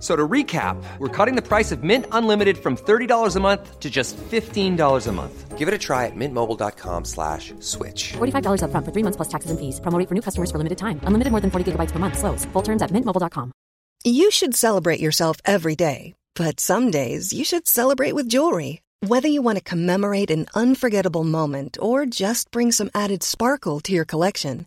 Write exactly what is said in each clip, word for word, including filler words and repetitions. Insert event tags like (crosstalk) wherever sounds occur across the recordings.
So to recap, we're cutting the price of Mint Unlimited from thirty dollars a month to just fifteen dollars a month. Give it a try at mintmobile.com slash switch. forty-five dollars up front for three months plus taxes and fees. Promo rate for new customers for limited time. Unlimited more than forty gigabytes per month. Slows full terms at mint mobile dot com. You should celebrate yourself every day. But some days you should celebrate with jewelry. Whether you want to commemorate an unforgettable moment or just bring some added sparkle to your collection,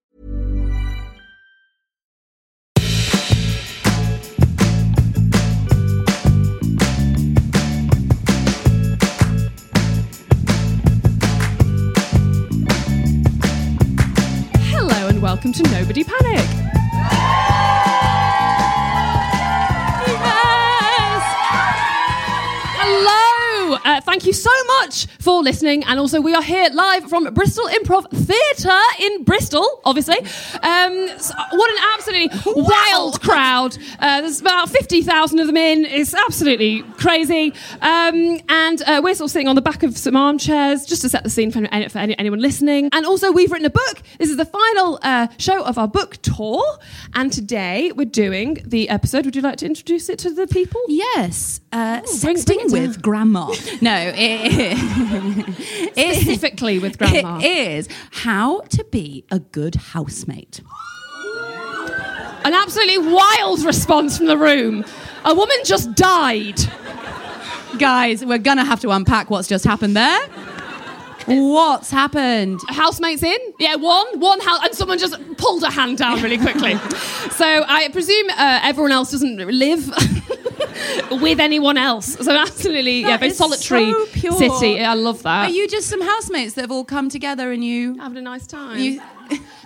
Welcome to Nobody Panic. Yes! Hello! Uh, thank you so much for listening. And also, we are here live from Bristol Improv Theatre in Bristol, obviously. Um, so what an absolutely wild crowd. Uh, there's about fifty thousand of them in. It's absolutely crazy. Um, and uh, we're sort of sitting on the back of some armchairs just to set the scene for, any, for any, anyone listening. And also, we've written a book. This is the final uh, show of our book tour. And today, we're doing the episode. Would you like to introduce it to the people? Yes. Uh, Ooh, sexting bring, bring with Grandma. No, it is. Specifically with Grandma. It is how to be a good housemate. An absolutely wild response from the room. A woman just died. Guys, we're going to have to unpack what's just happened there. What's happened? Housemates in? Yeah, one. One house. And someone just pulled a hand down really quickly. So I presume uh, everyone else doesn't live with anyone else. So absolutely, that yeah, very solitary so pure. City. I love that. Are you just some housemates that have all come together and you... Having a nice time. You...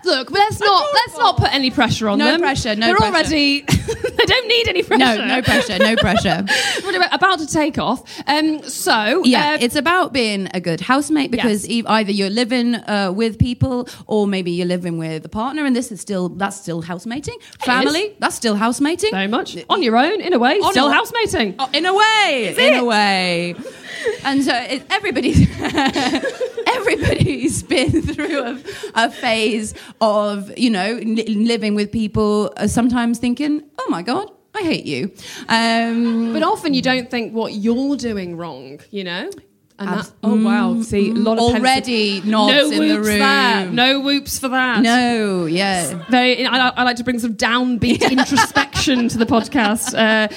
Look, but let's not let's not put any pressure on no them. No pressure, no They're pressure. They're already... They don't need any pressure. No, no pressure, no pressure. We're about to take off. Um, so... Yeah, um, it's about being a good housemate because yes. either you're living uh, with people or maybe you're living with a partner and this is still... That's still housemating. Family, that's still housemating. Very much. On your own, in a way, on still a, housemating. Oh, in a way! Is in it? A way. And so it, everybody's... everybody's been through a, a phase... of, you know, li- living with people, uh, sometimes thinking, oh my God, I hate you. Um, but often you don't think what you're doing wrong, you know? And Abs- that, oh wow, see, a lot of already nods in the room. There. No whoops for that. No, yeah. Very, I, I like to bring some downbeat introspection to the podcast. Uh,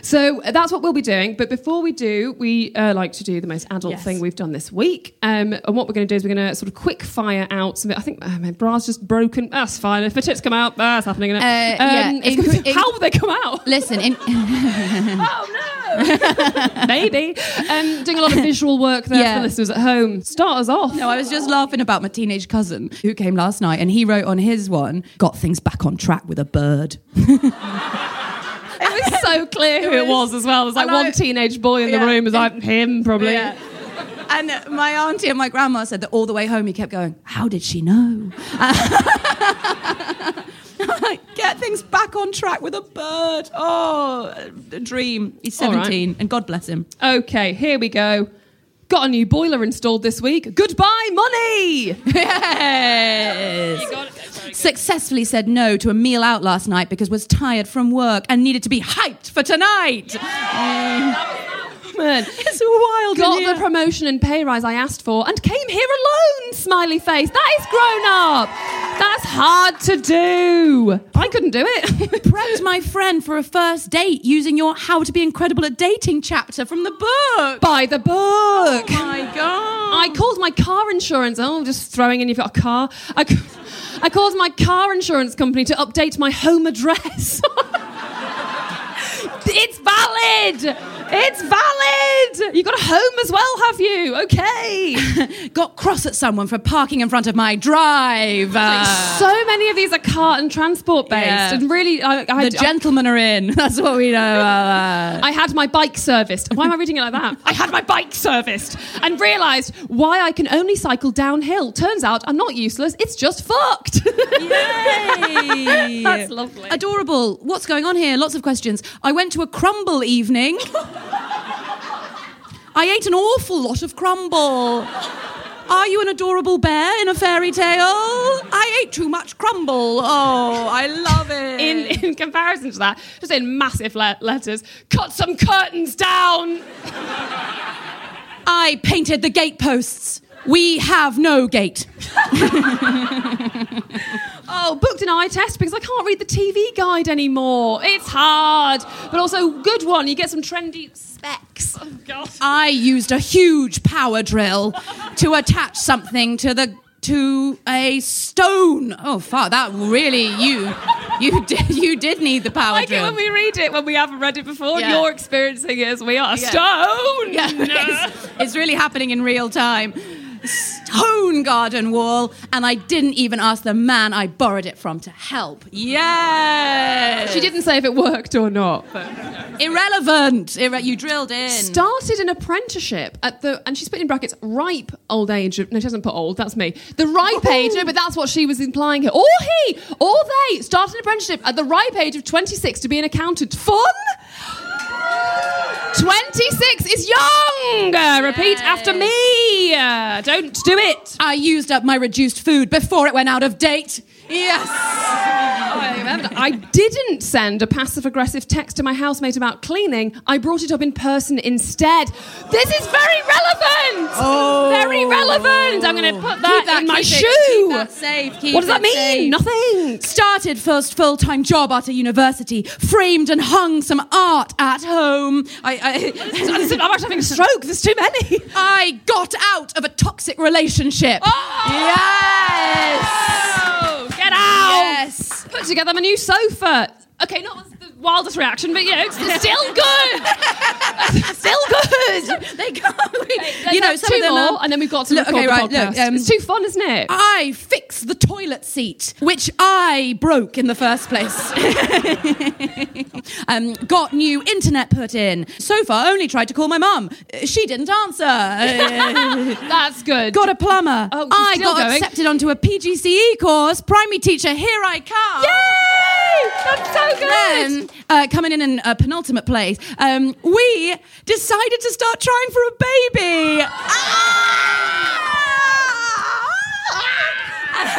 so that's what we'll be doing. But before we do, we uh, like to do the most adult yes. thing we've done this week. Um, and what we're going to do is we're going to sort of quick fire out some. I think oh, my bra's just broken. That's fine. If the tips come out, that's happening. Isn't it? Uh, um, yeah. it's in, gonna, in, how will they come out? Listen. In- oh no. Maybe. Um, doing a lot of visual work. Work there yeah. for listeners at home. Start us off. No, I was just laughing about my teenage cousin who came last night and he wrote on his one, got things back on track with a bird. It was so clear who it was as well. It was like and one I, teenage boy in yeah. the room was like, him probably. Yeah. And my auntie and my grandma said that all the way home he kept going, how did she know? Get things back on track with a bird. Oh, a dream. He's seventeen right. and God bless him. Okay, here we go. Got a new boiler installed this week. Goodbye, money! Yes! You got it. Sorry, successfully said no to a meal out last night because was tired from work and needed to be hyped for tonight. Yeah. Um, Man. It's wild. Got the promotion and pay rise I asked for and came here alone, smiley face. That is grown up. That's hard to do. I couldn't do it. Prepped my friend for a first date using your How to Be Incredible at Dating chapter from the book. By the book. Oh my God. I called my car insurance. Oh, just throwing in you've got a car. I, I called my car insurance company to update my home address. It's valid. It's valid. You got a home as well, have you? Okay. Got cross at someone for parking in front of my drive. Uh, so many of these are car and transport based, yeah. and really, I, I had, the gentlemen I, are in. That's what we know about that. I had my bike serviced. Why am I reading it like that? I had my bike serviced and realised why I can only cycle downhill. Turns out I'm not useless. It's just fucked. Yay! That's lovely. Adorable. What's going on here? Lots of questions. I went to a crumble evening. I ate an awful lot of crumble. Are you an adorable bear in a fairy tale? I ate too much crumble. Oh, I love it. In in comparison to that, just in massive le- letters, cut some curtains down. I painted the gateposts. We have no gate. Oh, booked an eye test because I can't read the T V guide anymore. It's hard, but also good one. You get some trendy specs. Oh, God. I used a huge power drill to attach something to the to a stone. Oh, fuck! That really you. You did. You did need the power like drill. Like it when we read it, when we haven't read it before. Yeah. You're experiencing it as we are. Yeah. Stone. Yeah. It's, it's really happening in real time. Stone garden wall, and I didn't even ask the man I borrowed it from to help. Yes. She didn't say if it worked or not. But irrelevant. Irre- you drilled in. Started an apprenticeship at the, and she's put in brackets, ripe old age. No, she hasn't put old. That's me. The ripe Ooh. age, no, but that's what she was implying here. Or he, or they started an apprenticeship at the ripe age of twenty-six to be an accountant. Fun? twenty-six is young. Yay. Repeat after me. Uh, don't do it. I used up my reduced food before it went out of date. Yes. I remember. I didn't send a passive-aggressive text to my housemate about cleaning. I brought it up in person instead. This is very relevant. Oh. Very relevant. I'm going to put that, that in my shoe. It, keep that safe. Keep what does that mean? Safe. Nothing. Started first full-time job at a university. Framed and hung some art at home. I, I, I'm actually having a stroke. There's too many. I got out of a toxic relationship. Oh. Yes. Get out! Yes. Put together my new sofa. Okay, not the wildest reaction, but you know, it's still good. Still good. They go. Hey, you know, some two of them more, are... and then we've got to look, record okay, right, the podcast. Look, um, it's too fun, isn't it? I fixed the toilet seat, which I broke in the first place. um, got new internet put in. So far, only tried to call my mum. She didn't answer. That's good. Got a plumber. Oh, I got going. accepted onto a P G C E course. Primary teacher, here I come. Yay! That's so good. Then, uh, coming in in a penultimate place, um, we decided to start trying for a baby. Ah!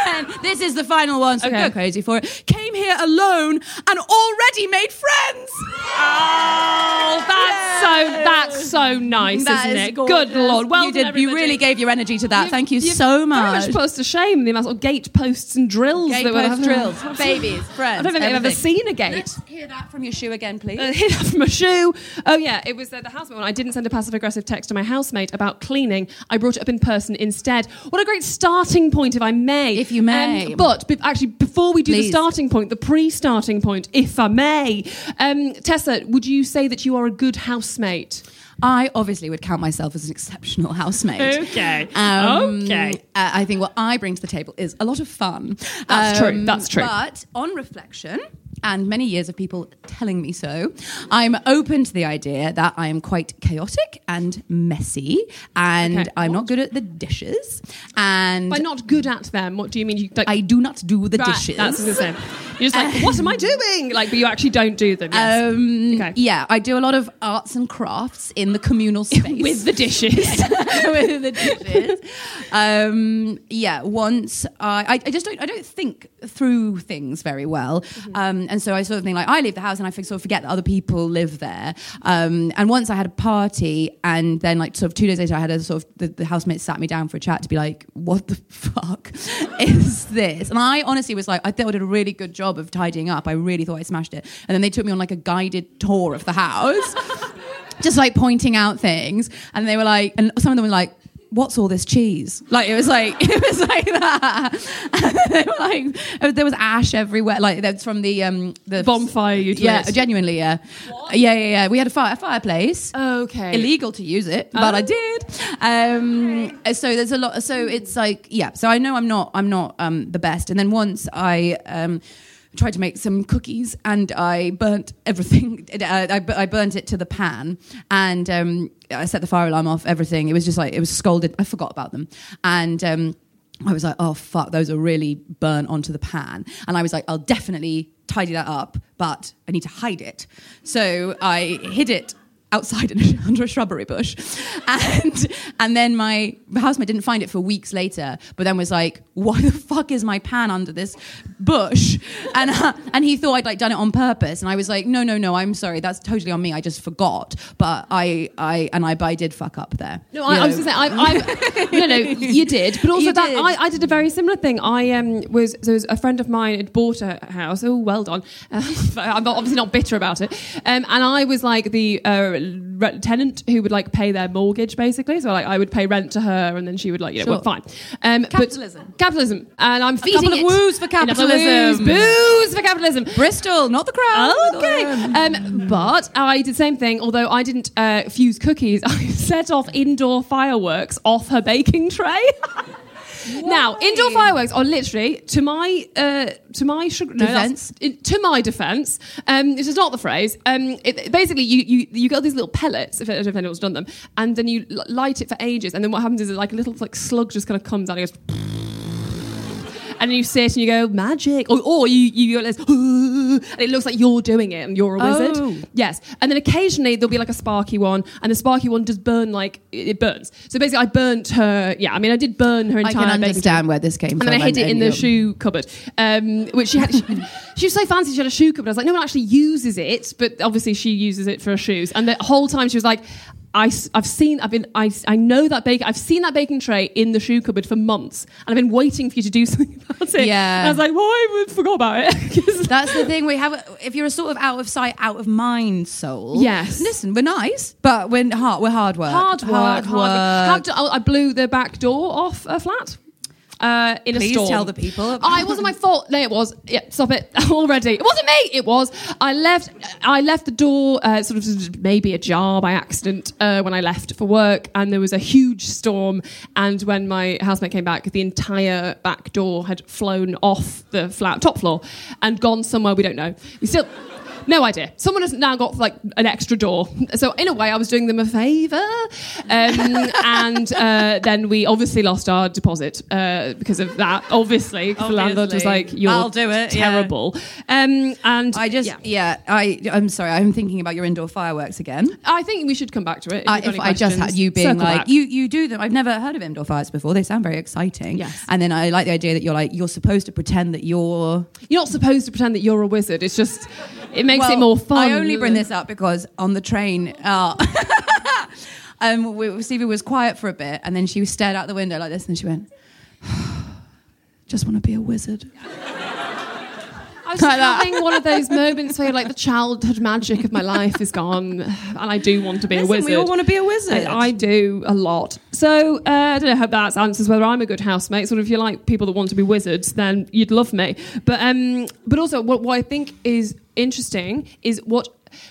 And this is the final one, so okay. Go crazy for it. Came here alone and already made friends. Oh, that's yeah. so that's so nice, that isn't is it? Gorgeous. Good Lord. Well, you did. Everybody. You really gave your energy to that. You've, Thank you so much. Very much put us to shame, the amount of gate posts and drills gate that we're having. Drills, babies, friends. I don't think I've ever seen a gate. Let's hear that from your shoe again, please. Uh, hear that from a shoe. Oh, yeah. It was uh, the housemate one. I didn't send a passive-aggressive text to my housemate about cleaning. I brought it up in person instead. What a great starting point, if I may. If you may. Um, but be- actually, before we do Please. the starting point, the pre-starting point, if I may, um, Tessa, would you say that you are a good housemate? I obviously would count myself as an exceptional housemate. Okay. Um, okay. Uh, I think what I bring to the table is a lot of fun. That's um, true. That's true. But on reflection, and many years of people telling me so, I'm open to the idea that I am quite chaotic and messy, and okay. I'm what? not good at the dishes. And by not good at them, what do you mean? You, like, I do not do the right, dishes. That's the same. You're just like, um, what am I doing? Like, but you actually don't do them. Yes. Um, okay. Yeah, I do a lot of arts and crafts in the communal space with the dishes. With the dishes. Um, yeah. Once I, I, I just don't. I don't think through things very well. Mm-hmm. Um, And so I sort of think, like, I leave the house and I sort of forget that other people live there. Um, and once I had a party, and then, like, sort of two days later, I had a sort of, the, the housemate sat me down for a chat to be like, what the fuck is this? And I honestly was like, I thought I did a really good job of tidying up. I really thought I smashed it. And then they took me on, like, a guided tour of the house, just, like, pointing out things. And they were like, and some of them were like, what's all this cheese? Like, it was like, it was like that. Like, there was ash everywhere. Like, that's from the um, the bonfire. You'd yeah, use. Genuinely, yeah. What? Yeah, yeah, yeah. We had a, fire, a fireplace. Okay. Illegal to use it, but um. I did. Um, okay. So there's a lot. So it's like, yeah. So I know I'm not, I'm not um, the best. And then once I. Um, tried to make some cookies and I burnt everything. I, I, I burnt it to the pan and um, I set the fire alarm off, everything. It was just like, it was scalded. I forgot about them. And um, I was like, oh, fuck, those are really burnt onto the pan. And I was like, I'll definitely tidy that up, but I need to hide it. So I hid it outside under a shrubbery bush. And and then my housemate didn't find it for weeks later, but then was like, why the fuck is my pan under this bush? And uh, and he thought I'd like done it on purpose. And I was like, no, no, no, I'm sorry. That's totally on me. I just forgot. But I, I and I, but I did fuck up there. No, I, I was going to say, I, I, no, no, you did. But also you that, did. I, I did a very similar thing. I um was, so was a friend of mine had bought a house. Oh, well done. Uh, I'm not, obviously not bitter about it. Um, and I was like the... Uh, tenant who would like pay their mortgage basically, so like I would pay rent to her and then she would like, you know, sure. Well, fine. Um, capitalism. But capitalism. And I'm feeding a couple it. Of woos for capitalism. Boos for capitalism. Bristol, not the crowd. Okay. Um, but I did the same thing, although I didn't uh, fuse cookies. I set off indoor fireworks off her baking tray. Why? Now, indoor fireworks are literally, to my uh, to my sugar, no, defense, in, to my defense, um, this is not the phrase. Um, it, basically, you you you get all these little pellets, if, if anyone's done them, and then you light it for ages, and then what happens is like a little like slug just kind of comes out and goes. And you sit and you go, magic. Or, or you, you go, let's, and it looks like you're doing it and you're a wizard. Oh. Yes. And then occasionally there'll be like a sparky one, and the sparky one does burn, like, it burns. So basically I burnt her, yeah, I mean, I did burn her entire baking. I can understand where this came from. And then I hid it in the shoe cupboard, um, which she had, she, she was so fancy, she had a shoe cupboard. I was like, no one actually uses it, but obviously she uses it for her shoes. And the whole time she was like, I, I've seen, I've been, I, I know that baking, I've seen that baking tray in the shoe cupboard for months, and I've been waiting for you to do something about it. Yeah. And I was like, well, I forgot about it. That's the thing, we have, if you're a sort of out of sight, out of mind soul. Yes. Listen, we're nice, but we're hard, we're hard work. Hard work. Hard work. Hard work. How do, I blew the back door off a flat. Uh, in Please a storm. Tell the people. Oh, it wasn't my fault. No, it was. Yeah, stop it already. It wasn't me. It was. I left. I left the door uh, sort of maybe ajar by accident uh, when I left for work, and there was a huge storm. And when my housemate came back, the entire back door had flown off the flat top floor and gone somewhere we don't know. We still. No idea. Someone has now got like an extra door. So in a way, I was doing them a favour. Um, and uh, then we obviously lost our deposit uh, because of that. Obviously, the landlord was like, "You're I'll do it, terrible." Yeah. Um, and I just, yeah, yeah I, I'm sorry. I'm thinking about your indoor fireworks again. I think we should come back to it. If, uh, if I just had you being like, back. you, you do them. I've never heard of indoor fireworks before. They sound very exciting. Yes. And then I like the idea that you're like, you're supposed to pretend that you're. You're not supposed to pretend that you're a wizard. It's just, it makes. Well, it more fun. I only bring this up because on the train, uh, um, we, Stevie was quiet for a bit, and then she stared out the window like this, and she went, "Just want to be a wizard." I was like having that. One of those moments where like the childhood magic of my life is gone, and I do want to be Listen, a wizard. We all want to be a wizard. And I do a lot. So uh, I don't know. Hope that answers whether I'm a good housemate. Sort of, if you like people that want to be wizards, then you'd love me. But um, but also, what, what I think is interesting is what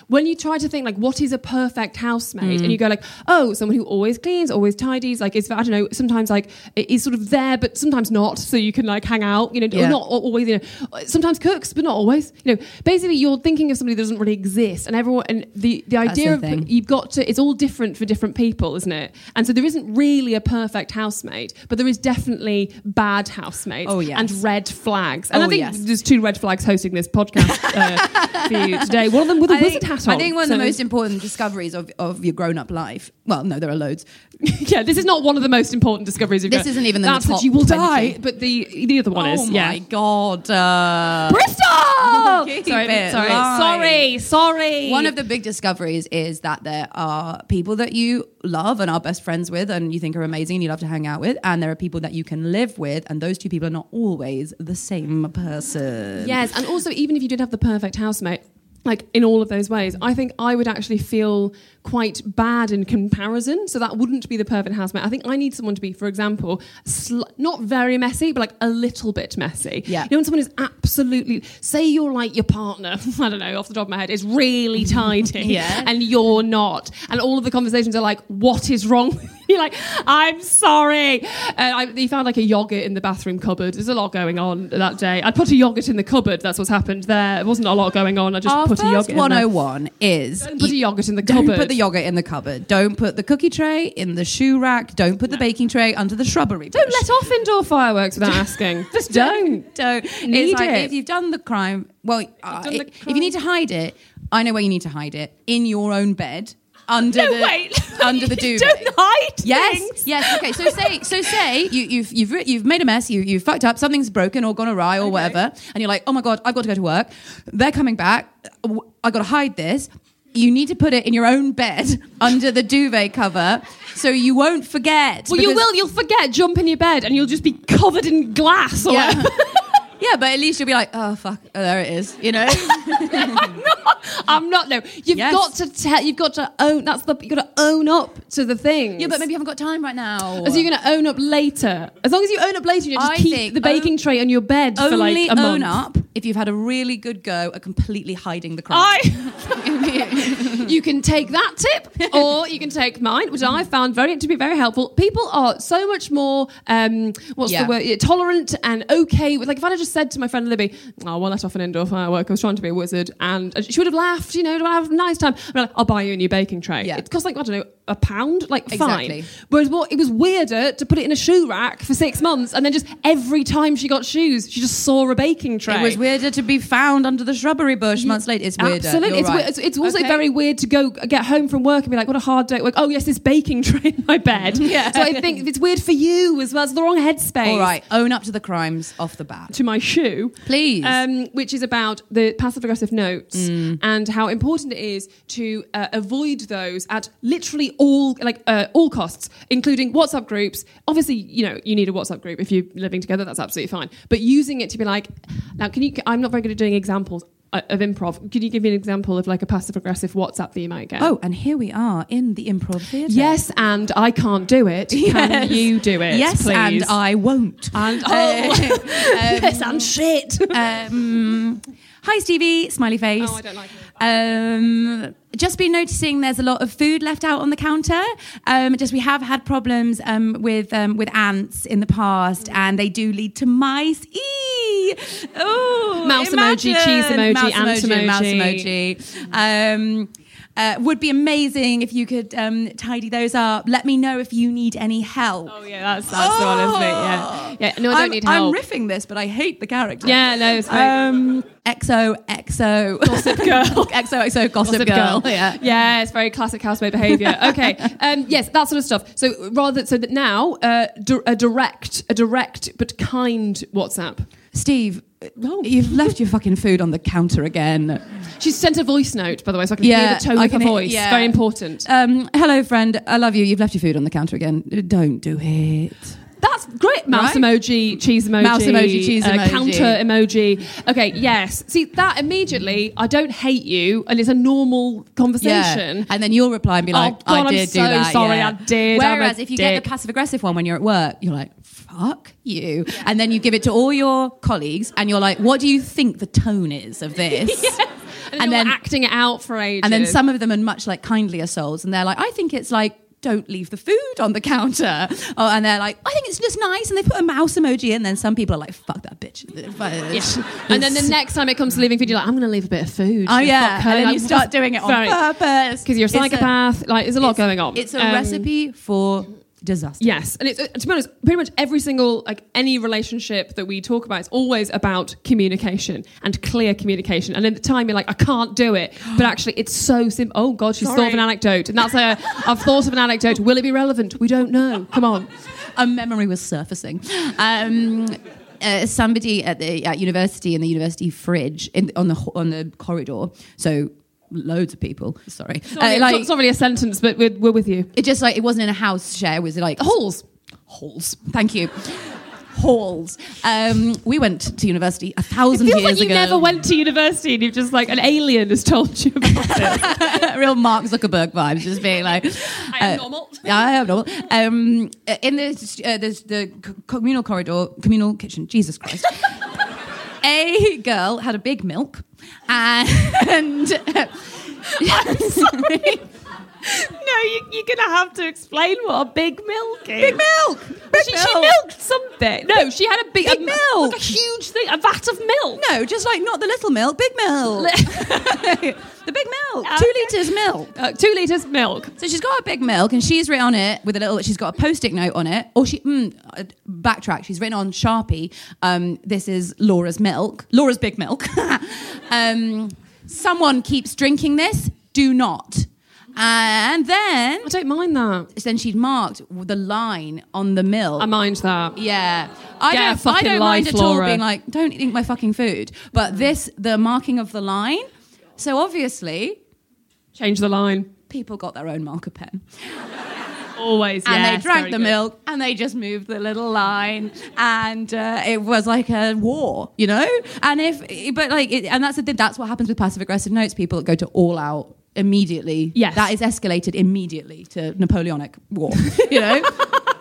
when you try to think like what is a perfect housemaid, mm. and you go like, oh, someone who always cleans, always tidies, like is I don't know, sometimes like it is sort of there but sometimes not, so you can like hang out, you know, yeah. not always, you know, sometimes cooks but not always, you know, basically you're thinking of somebody that doesn't really exist, and everyone and the the That's idea the of thing. You've got to, it's all different for different people, isn't it? And so there isn't really a perfect housemaid, but there is definitely bad housemaids, oh, yes. and red flags, and oh, I think yes. there's two red flags hosting this podcast uh, for you today. One of them with a I think, I think one of so the most important discoveries of, of your grown-up life. Well, no, there are loads. Yeah, this is not one of the most important discoveries. Of this your, isn't even the top. That's that you will twenty. Die, but the the other one oh is. Oh my yeah. God, uh, Bristol! sorry, sorry, sorry, sorry. One of the big discoveries is that there are people that you love and are best friends with, and you think are amazing, and you love to hang out with, and there are people that you can live with, and those two people are not always the same person. Yes, and also even if you did have the perfect housemate. like in all of those ways. I think I would actually feel quite bad in comparison, so that wouldn't be the perfect housemate. I think I need someone to be, for example, sl- not very messy, but like a little bit messy. Yeah. You know, when someone is absolutely, say you're like your partner, I don't know, off the top of my head, is really tidy yeah. and you're not, and all of the conversations are like, what is wrong with you? You're like, I'm sorry. Uh, I, you found like a yoghurt in the bathroom cupboard. There's a lot going on that day. I put a yoghurt in the cupboard. That's what's happened there. It wasn't a lot going on. I just Our put a yoghurt in the cupboard. one oh one is... Don't put a yoghurt in the cupboard. Don't put the yoghurt in the cupboard. Don't put the cookie tray in the shoe rack. Don't put the baking tray under the shrubbery bush. Don't let off indoor fireworks without asking. Just don't. Don't. Need it's like it. If you've done the crime... Well, uh, done the crime. If you need to hide it, I know where you need to hide it. In your own bed. Under no, the wait. under the duvet. Don't hide yes, things. Yes. Okay. So say so say you, you've you've you've made a mess. You you've fucked up. Something's broken or gone awry or okay. whatever. And you're like, oh my god, I've got to go to work. They're coming back. I got to hide this. You need to put it in your own bed under the duvet cover so you won't forget. Well, you will. You'll forget. Jump in your bed and you'll just be covered in glass. Or yeah. Yeah, but at least you'll be like, oh, fuck, oh, there it is, you know? I'm not, I'm not, no. You've yes. got to tell, you've got to own, that's the, you've got to own up to the things. Yeah, but maybe you haven't got time right now. So you're going to own up later. As long as you own up later, you just I keep the baking own, tray on your bed for like a month. Only own up if you've had a really good go at completely hiding the crime. I... You can take that tip, or you can take mine, which I found very to be very helpful. People are so much more, um, what's yeah. the word, tolerant and okay with, like if I had just said to my friend Libby, oh, well, let off an indoor firework, I was trying to be a wizard, and she would have laughed, you know, would have had a nice time. I'm like, I'll buy you a new baking tray. Yeah. It costs like, I don't know, a pound, like exactly. fine. Whereas what, it was weirder to put it in a shoe rack for six months and then just every time she got shoes, she just saw a baking tray. It was weirder to be found under the shrubbery bush yeah. months later. It's weirder. Absolutely. It's, right. weir- it's, it's also okay. very weird to go get home from work and be like, what a hard day at work. Oh yes, this baking tray in my bed. Yeah. So I think it's weird for you as well. It's the wrong headspace. All right, own up to the crimes off the bat. To my shoe, please, um, which is about the passive aggressive notes mm. and how important it is to uh, avoid those at literally all like uh, all costs, including WhatsApp groups. Obviously, you know you need a WhatsApp group if you're living together. That's absolutely fine. But using it to be like, now, can you? I'm not very good at doing examples of improv. Could you give me an example of like a passive-aggressive WhatsApp that you might get? Oh, and here we are in the Improv Theatre. Yes, and I can't do it. Yes. Can you do it, yes, please? And I won't. And oh, um, yes, and shit. Um, Hi, Stevie. Smiley face. Oh, I don't like it. Um, just been noticing there's a lot of food left out on the counter. Um, just we have had problems um, with um, with ants in the past, and they do lead to mice. Eee! Oh, mouse imagine. Emoji, cheese emoji, mouse ant emoji, emoji. Mouse emoji. Um, Uh, would be amazing if you could um, tidy those up. Let me know if you need any help. Oh yeah, that's that's oh. the one, isn't it? Yeah, yeah. No, I don't I'm, need help. I'm riffing this, but I hate the character. Yeah, no, it's um, X O X O Gossip Girl. X O X O Gossip, Gossip Girl. Girl. Yeah, yeah, it's very classic housemate behaviour. Okay, um, yes, that sort of stuff. So rather, so that now uh, di- a direct, a direct but kind WhatsApp. Steve, oh. you've left your fucking food on the counter again. She's sent a voice note, by the way, so I can yeah, hear the tone of her voice. Yeah. Very important. Um, hello, friend. I love you. You've left your food on the counter again. Don't do it. That's great. Mouse right? emoji, cheese emoji. Mouse emoji, cheese uh, emoji. Counter emoji. Okay, yes. See, that immediately, I don't hate you, and it's a normal conversation. Yeah. And then you'll reply and be like, oh, God, I did I'm do so that. Sorry, yeah. I did. Whereas if you dick. get the passive-aggressive one when you're at work, you're like, fuck you. Yeah. And then you give it to all your colleagues, and you're like, what do you think the tone is of this? yeah. And, and then acting it out for ages. And then some of them are much like kindlier souls, and they're like, I think it's like, don't leave the food on the counter. Oh, and they're like, I think it's just nice. And they put a mouse emoji in, and then some people are like, fuck that bitch. Yeah. And then the next time it comes to leaving food, you're like, I'm going to leave a bit of food. Oh, yeah. And then like, you start doing it on sorry. purpose. Because you're a psychopath. A, like, there's a lot going on. It's a um, recipe for... disaster. Yes, and it's, to be honest, pretty much every single, like any relationship that we talk about, it's always about communication and clear communication. And at the time, you're like, I can't do it, but actually, it's so simple. Oh God, she's Sorry. thought of an anecdote, and that's a. I've thought of an anecdote. Will it be relevant? We don't know. Come on, a memory was surfacing. Um, uh, somebody at the at university in the university fridge in on the on the corridor. So. Loads of people. Sorry, it's not really, uh, like, it's not really a sentence, but we're, we're with you. It just like it wasn't in a house share. It was like halls, halls. Thank you. halls. Um, we went to university a thousand years ago. It feels like you never went to university and you've just like, an alien has told you about it. Real Mark Zuckerberg vibes, just being like... I am uh, normal. Yeah, I am normal. Um, in the, uh, this, the communal corridor, communal kitchen, Jesus Christ. A girl had a big milk and... Uh, I'm sorry. No, you, you're going to have to explain what a big milk is. Big milk! Big she, milk. She milked something. No, she had a big... Big a, milk! Like a huge thing, a vat of milk. No, just like, not the little milk, big milk. The big milk. Uh, two litres milk. Uh, two litres milk. So she's got a big milk and she's written on it with a little... She's got a post-it note on it. Or she... Mm, backtrack. She's written on Sharpie, um, this is Laura's milk. Laura's big milk. um, someone keeps drinking this. Do not... And then... I don't mind that. Then she'd marked the line on the milk. I mind that. Yeah. I Get don't, I don't mind at all being like, don't eat my fucking food. But this, the marking of the line. So obviously... Change the line. People got their own marker pen. Always, yeah. And yes, they drank the good. milk and they just moved the little line and uh, it was like a war, you know? And if... But like... It, and that's the, that's what happens with passive-aggressive notes. People that go to all out... Immediately, yes, that is escalated immediately to Napoleonic war. You know,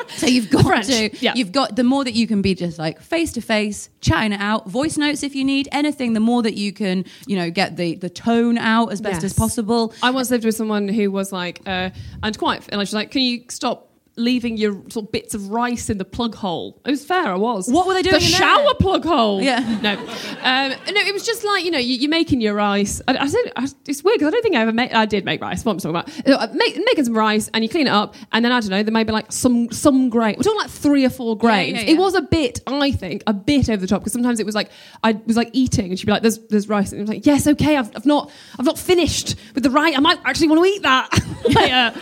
so you've got French. to, yeah. you've got the more that you can be just like face to face, chatting it out, voice notes if you need anything. The more that you can, you know, get the the tone out as best yes. as possible. I once lived with someone who was like, uh, and quite, and I was like, can you stop leaving your sort of bits of rice in the plug hole? It was fair, I was. What were they doing the in there? The shower plug hole. Yeah. No. Um, no, it was just like, you know, you, you're making your rice. I, I said, I, it's weird because I don't think I ever made, I did make rice, what I'm talking about. Make, making some rice and you clean it up and then, I don't know, there may be like some, some grain. We're talking like three or four grains. Yeah, yeah, yeah. It was a bit, I think, a bit over the top because sometimes it was like, I was like eating and she'd be like, there's there's rice. And I was like, yes, okay, I've, I've not I've not finished with the rice. I might actually want to eat that later.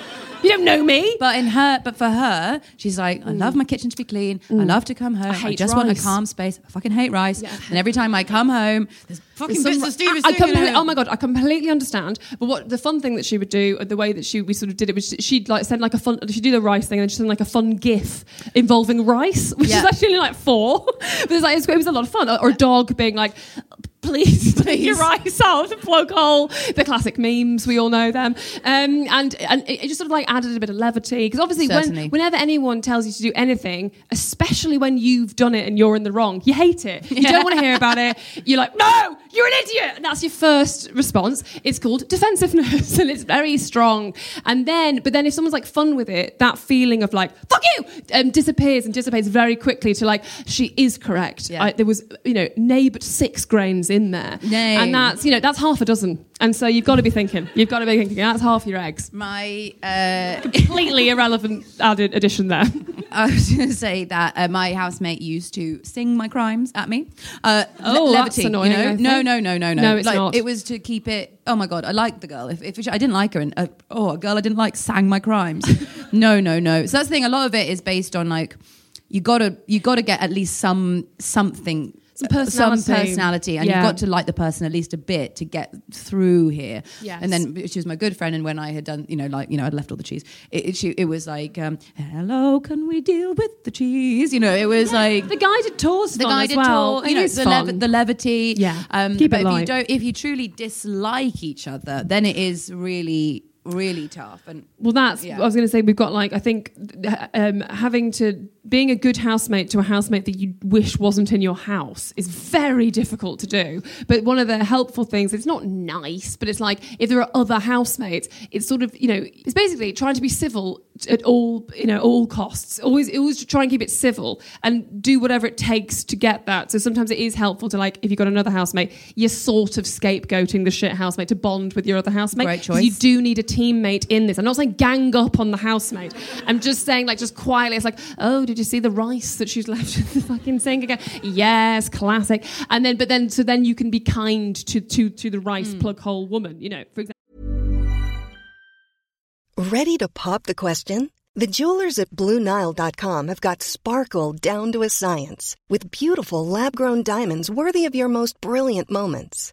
You don't know me. But in her, but for her, she's like, I mm. love my kitchen to be clean. Mm. I love to come home. I, hate I just rice. want a calm space. I fucking hate rice. Yeah. And every time I come home, there's fucking there's bits of r- I, I completely, Oh my God, I completely understand. But what the fun thing that she would do, the way that she we sort of did it, was she'd like send like a fun, she'd do the rice thing and then she'd send like a fun GIF involving rice, which yeah. is actually like four. But it's like, it was a lot of fun. Or a dog being like... Please, please, your rice out the plug hole. The classic memes, we all know them. Um, and and it just sort of like added a bit of levity because obviously, when, whenever anyone tells you to do anything, especially when you've done it and you're in the wrong, you hate it. You yeah. don't want to hear about it. You're like, no, you're an idiot. And that's your first response. It's called defensiveness, and it's very strong. And then, but then if someone's like fun with it, that feeling of like fuck you um, disappears and dissipates very quickly to like she is correct. Yeah. I, there was you know, nay but six grains in. in there Nay. And that's you know that's half a dozen, and so you've got to be thinking you've got to be thinking that's half your eggs. My uh, completely irrelevant added addition there. I was going to say that uh, my housemate used to sing my crimes at me. Uh, oh, le- levity, that's annoying. You know? No, no, no, no, no. No, it's like, not. It was to keep it. Oh my God, I liked the girl. If, if I didn't like her, and uh, oh, a girl I didn't like sang my crimes. no, no, no. So that's the thing. A lot of it is based on like you gotta you gotta get at least some something. Some personality. Some personality, and yeah. you've got to like the person at least a bit to get through here. Yes. And then she was my good friend, and when I had done, you know, like, you know, I'd left all the cheese. It, it, she, it was like, um, hello, can we deal with the cheese? You know, it was yeah. like the guided tours. The guided well. tour, you know, the, lev- the levity. Yeah, um, keep but it if light. You don't, if you truly dislike each other, then it is really. really tough. And well, that's yeah. I was going to say, we've got like, I think um, having to being a good housemate to a housemate that you wish wasn't in your house is very difficult to do. But one of the helpful things, it's not nice, but it's like if there are other housemates, it's sort of, you know, it's basically trying to be civil at all, you know, all costs. Always, always try and keep it civil and do whatever it takes to get that. So sometimes it is helpful to, like, if you've got another housemate, you're sort of scapegoating the shit housemate to bond with your other housemate. Great choice. You do need a teammate in this. I'm not saying gang up on the housemate. I'm just saying, like, just quietly, it's like, oh, did you see the rice that she's left in the fucking sink again? Yes, classic. And then, but then, so then you can be kind to to to the rice mm. plug hole woman, you know, for example. Ready to pop the question? The jewelers at Blue Nile dot com have got sparkle down to a science with beautiful lab-grown diamonds worthy of your most brilliant moments.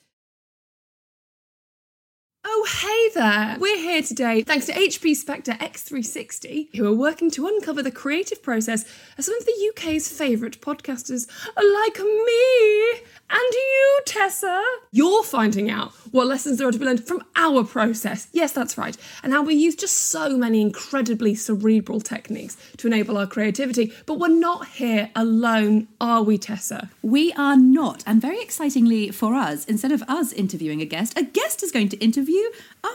Oh, hey there! We're here today thanks to H P Spectre X three sixty, who are working to uncover the creative process of some of the U K's favourite podcasters like me and you, Tessa. You're finding out what lessons there are to be learned from our process. Yes, that's right. And how we use just so many incredibly cerebral techniques to enable our creativity. But we're not here alone, are we, Tessa? We are not. And very excitingly for us, instead of us interviewing a guest, a guest is going to interview You,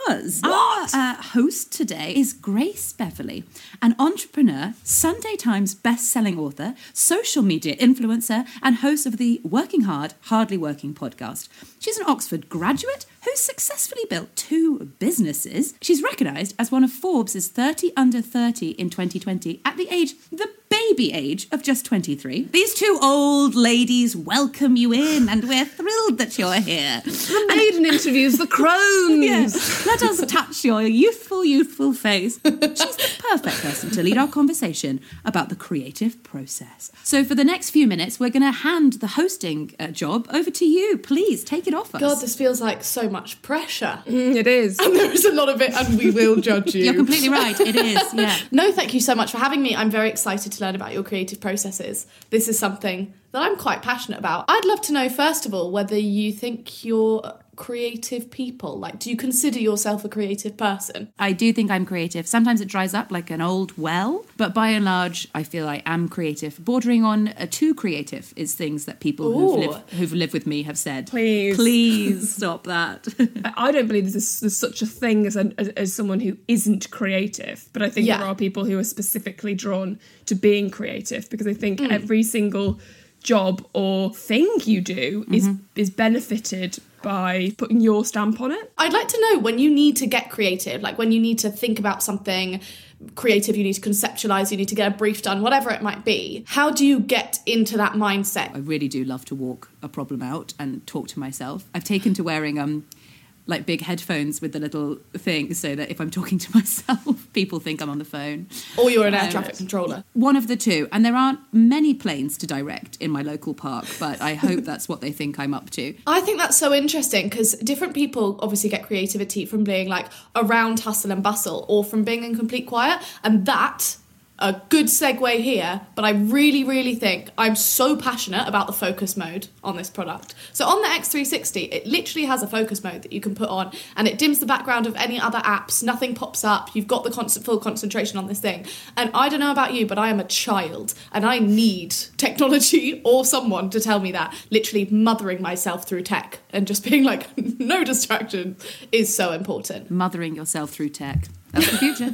us. What? Our uh, host today is Grace Beverley, an entrepreneur, Sunday Times best-selling author, social media influencer, and host of the Working Hard, Hardly Working podcast. She's an Oxford graduate who's successfully built two businesses. She's recognised as one of Forbes' thirty under thirty in twenty twenty at the age, the baby age, of just twenty-three. These two old ladies welcome you in, and we're thrilled that you're here. The maiden interviews the crones. Yes. Let us touch your youthful, youthful face. She's the perfect person to lead our conversation about the creative process. So for the next few minutes, we're going to hand the hosting uh, job over to you. Please, take it off us. God, this feels like so much pressure. Mm, it is. And there is a lot of it, and we will judge you. You're completely right. It is, yeah. No, thank you so much for having me. I'm very excited to learn about your creative processes. This is something that I'm quite passionate about. I'd love to know, first of all, whether you think you're creative people. Like, do you consider yourself a creative person? I do think I'm creative. Sometimes it dries up like an old well, but by and large, I feel I am creative. Bordering on a too creative is things that people who've lived, who've lived with me have said. Please. Please stop that. I don't believe there's, there's such a thing as, a, as, as someone who isn't creative, but I think yeah. there are people who are specifically drawn to being creative because I think mm. every single job or thing you do mm-hmm. is is benefited by putting your stamp on it. I'd like to know when you need to get creative, like when you need to think about something creative, you need to conceptualise, you need to get a brief done, whatever it might be. How do you get into that mindset? I really do love to walk a problem out and talk to myself. I've taken to wearing um like big headphones with the little thing so that if I'm talking to myself, people think I'm on the phone. Or you're an air um, traffic controller. One of the two. And there aren't many planes to direct in my local park, but I hope that's what they think I'm up to. I think that's so interesting because different people obviously get creativity from being like around hustle and bustle or from being in complete quiet. And that... a good segue here, but I really, really think I'm so passionate about the focus mode on this product. So on the X three sixty, it literally has a focus mode that you can put on and it dims the background of any other apps. Nothing pops up. You've got the constant full concentration on this thing. And I don't know about you, but I am a child and I need technology or someone to tell me that. Literally mothering myself through tech and just being like, no distraction is so important. Mothering yourself through tech. That's the future.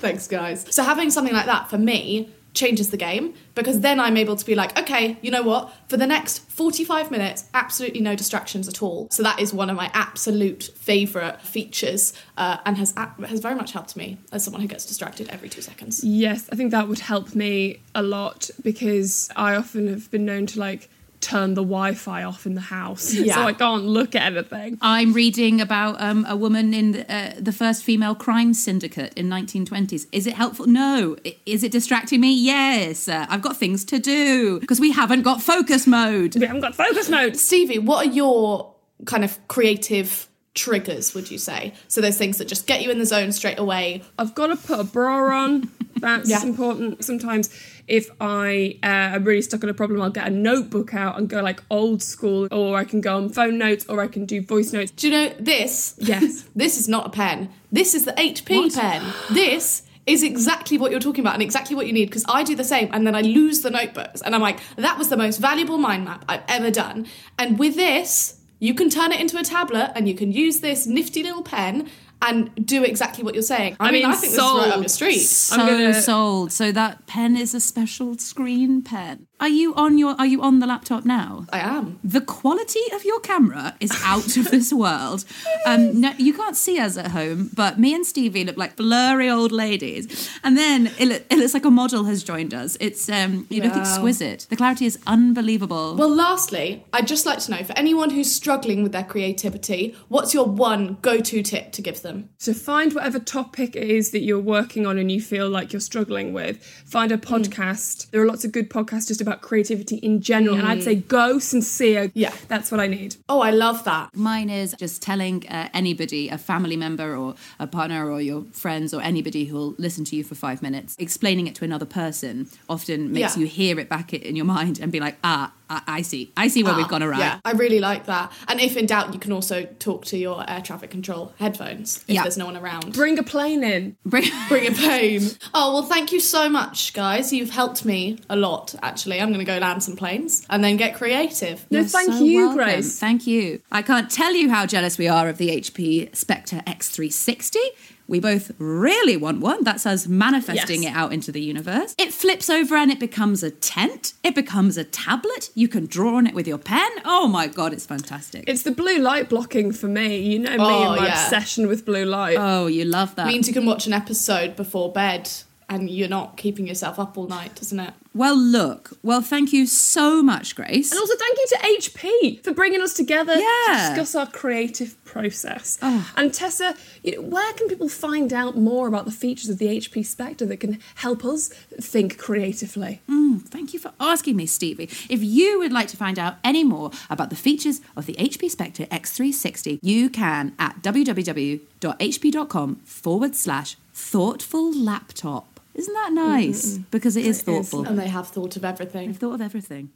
Thanks, guys. So having something like that for me changes the game because then I'm able to be like, okay, you know what? For the next forty-five minutes, absolutely no distractions at all. So that is one of my absolute favourite features uh, and has has very much helped me as someone who gets distracted every two seconds. Yes, I think that would help me a lot because I often have been known to like turn the Wi-Fi off in the house, yeah. so I can't look at anything. I'm reading about um, a woman in the, uh, the first female crime syndicate in nineteen twenties. Is it helpful? No. Is it distracting me? Yes. Uh, I've got things to do because we haven't got focus mode. We haven't got focus mode. Stevie, what are your kind of creative triggers, would you say? So there's things that just get you in the zone straight away. I've got to put a bra on. That's yeah. important. Sometimes if I uh, am really stuck on a problem, I'll get a notebook out and go like old school, or I can go on phone notes, or I can do voice notes. Do you know this? Yes. This is not a pen. This is the H P what? pen. This is exactly what you're talking about and exactly what you need, because I do the same and then I lose the notebooks and I'm like, that was the most valuable mind map I've ever done. And with this, you can turn it into a tablet and you can use this nifty little pen and do exactly what you're saying. I, I mean, mean, I think sold. This is right up your street. So I'm gonna... sold. So that pen is a special screen pen. Are you on your? Are you on the laptop now? I am. The quality of your camera is out of this world. Um, no, you can't see us at home, but me and Stevie look like blurry old ladies. And then it, look, it looks like a model has joined us. It's um, you wow. look exquisite. The clarity is unbelievable. Well, lastly, I'd just like to know, for anyone who's struggling with their creativity, what's your one go-to tip to give them? So find whatever topic it is that you're working on and you feel like you're struggling with. Find a podcast. Mm. There are lots of good podcasts just about about creativity in general, and I'd say go sincere. Yeah, that's what I need. Oh, I love that. Mine is just telling uh, anybody, a family member or a partner or your friends or anybody who'll listen to you for five minutes, explaining it to another person often makes yeah. you hear it back in your mind and be like, ah, I see. I see where ah, we've gone awry. Yeah, I really like that. And if in doubt, you can also talk to your air traffic control headphones if yeah. there's no one around. Bring a plane in. Bring, Bring a plane. Oh, well, thank you so much, guys. You've helped me a lot, actually. I'm going to go land some planes and then get creative. No, You're thank so you, welcome. Grace. Thank you. I can't tell you how jealous we are of the H P Spectre X three sixty. We both really want one. That's us manifesting yes. it out into the universe. It flips over and it becomes a tent. It becomes a tablet. You can draw on it with your pen. Oh my God, it's fantastic. It's the blue light blocking for me. You know me oh, and my yeah. obsession with blue light. Oh, you love that. It means you can watch an episode before bed and you're not keeping yourself up all night, doesn't it? Well, look. Well, thank you so much, Grace. And also thank you to H P for bringing us together yeah. to discuss our creative process. Oh. And Tessa, you know, where can people find out more about the features of the H P Spectre that can help us think creatively? Mm, thank you for asking me, Stevie. If you would like to find out any more about the features of the H P Spectre X three sixty, you can at www.hp.com forward slash thoughtful laptop. Isn't that nice? Mm-mm. Because it is it thoughtful. Is. And they have thought of everything. They've thought of everything.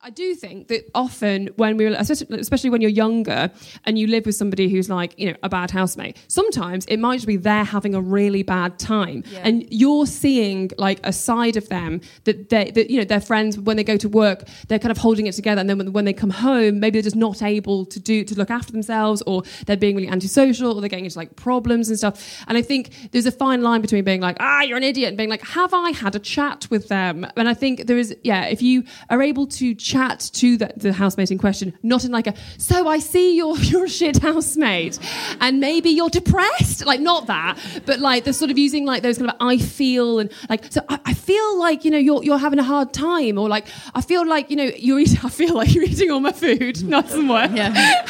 I do think that often when we were, especially when you're younger and you live with somebody who's like, you know, a bad housemate, sometimes it might be they're having a really bad time yeah. and you're seeing like a side of them that they, that, you know, their friends, when they go to work, they're kind of holding it together. And then when, when they come home, maybe they're just not able to do, to look after themselves, or they're being really antisocial, or they're getting into like problems and stuff. And I think there's a fine line between being like, ah, you're an idiot, and being like, have I had a chat with them? And I think there is, yeah, if you are able to chat to the, the housemate in question, not in like a, so I see you're, you're a shit housemate and maybe you're depressed, like not that, but like they're sort of using like those kind of I feel and like, so I, I feel like, you know, you're you're having a hard time, or like I feel like, you know, you're eating, I feel like you're eating all my food, not some work. Yeah.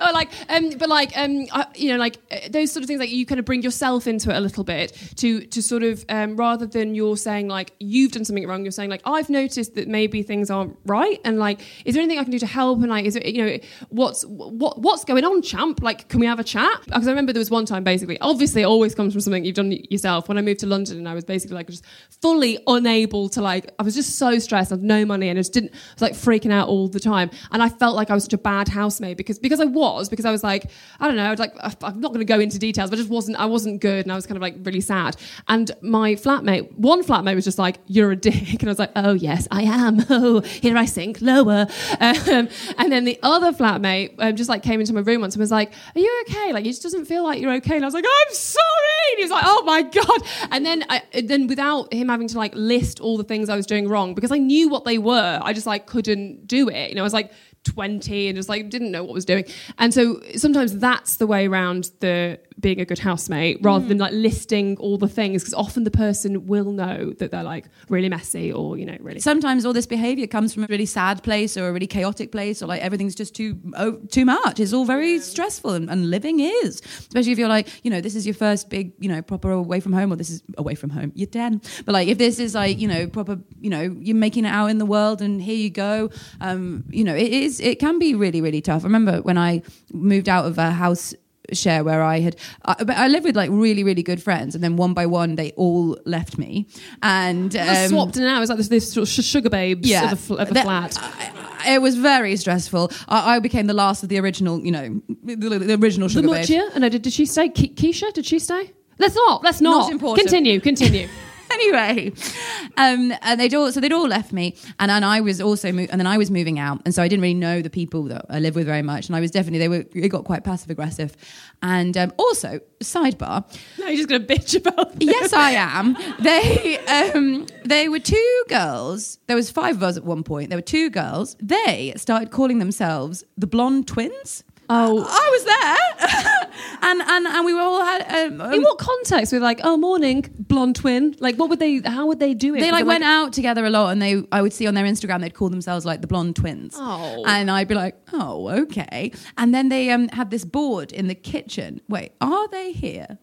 Or like, um, but like, um, uh, you know, like uh, those sort of things, like you kind of bring yourself into it a little bit to to sort of, um, rather than you're saying like, you've done something wrong, you're saying like, I've noticed that maybe things aren't right. And like, is there anything I can do to help? And like, is it, you know, what's, what, what's going on, champ? Like, can we have a chat? Because I remember there was one time basically, obviously it always comes from something you've done yourself. When I moved to London and I was basically like just fully unable to like, I was just so stressed. I had no money and I just didn't, I was like freaking out all the time. And I felt like I was such a bad housemate because, because I was, because I was like, I don't know, I was like, I'm not going to go into details, but I just wasn't, I wasn't good. And I was kind of like really sad. And my flatmate, one flatmate was just like, you're a dick. And I was like, oh yes, I am. Oh, here I sink lower. Um, and then the other flatmate um, just like came into my room once and was like, are you okay? Like, it just doesn't feel like you're okay. And I was like, I'm sorry. And he was like, oh my God. And then, I, then without him having to like list all the things I was doing wrong, because I knew what they were, I just like couldn't do it. You know, I was like, twenty and just like didn't know what was doing. And so sometimes that's the way around the being a good housemate, rather mm. than like listing all the things, because often the person will know that they're like really messy or, you know, really. Sometimes all this behaviour comes from a really sad place or a really chaotic place, or like everything's just too oh, too much. It's all very yeah. stressful, and, and living is, especially if you're like, you know, this is your first big, you know, proper away from home, or this is away from home, you're ten. But like if this is like, you know, proper, you know, you're making it out in the world and here you go. Um, you know, it is, it can be really, really tough. I remember when I moved out of a house share where I had I, I lived with like really really good friends, and then one by one they all left me, and um, I swapped in and out. It was like this, this sort of sugar babes yeah, of a, of a the, flat. I, it was very stressful. I, I became the last of the original, you know, the, the original sugar babes. And I did. Did she stay? Ke- Keisha? Did she stay? Let's not. Let's not. Not important. Continue. Continue. Anyway, um, and they'd all so they'd all left me, and and I was also mo- and then I was moving out, and so I didn't really know the people that I live with very much, and I was definitely they were it got quite passive aggressive, and um, also sidebar. No, you're just gonna bitch about this. Yes, I am. They um, they were two girls. There was five of us at one point. There were two girls. They started calling themselves the Blonde Twins. Oh, I was there, and and and we were all had. Um, um, In what context? We were like, oh, morning, blonde twin. Like, what would they? How would they do it? They like went like, out together a lot, and they. I would see on their Instagram they'd call themselves like the Blonde Twins. Oh, and I'd be like, oh, okay. And then they um, had this board in the kitchen. Wait, are they here?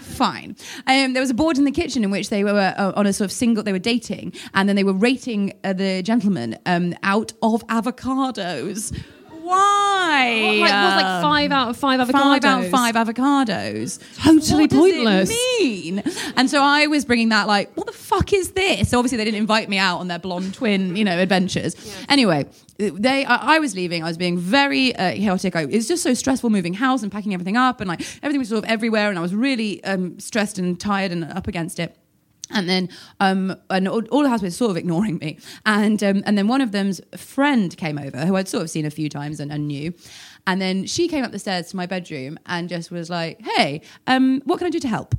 Fine. Um, there was a board in the kitchen in which they were uh, on a sort of single, they were dating, and then they were rating uh, the gentleman um, out of avocados. Why? Well, like, um, was like five out of five avocados. Five out of five avocados. Totally what pointless. Does it mean? And so I was bringing that like, what the fuck is this? So obviously they didn't invite me out on their blonde twin, you know, adventures. Yeah. Anyway, they, I, I was leaving. I was being very uh, chaotic. I, it's just so stressful moving house and packing everything up, and like everything was sort of everywhere, and I was really um, stressed and tired and up against it. And then um, and all the housemates sort of ignoring me. And um, and then one of them's friend came over, who I'd sort of seen a few times and, and knew. And then she came up the stairs to my bedroom and just was like, hey, um, what can I do to help?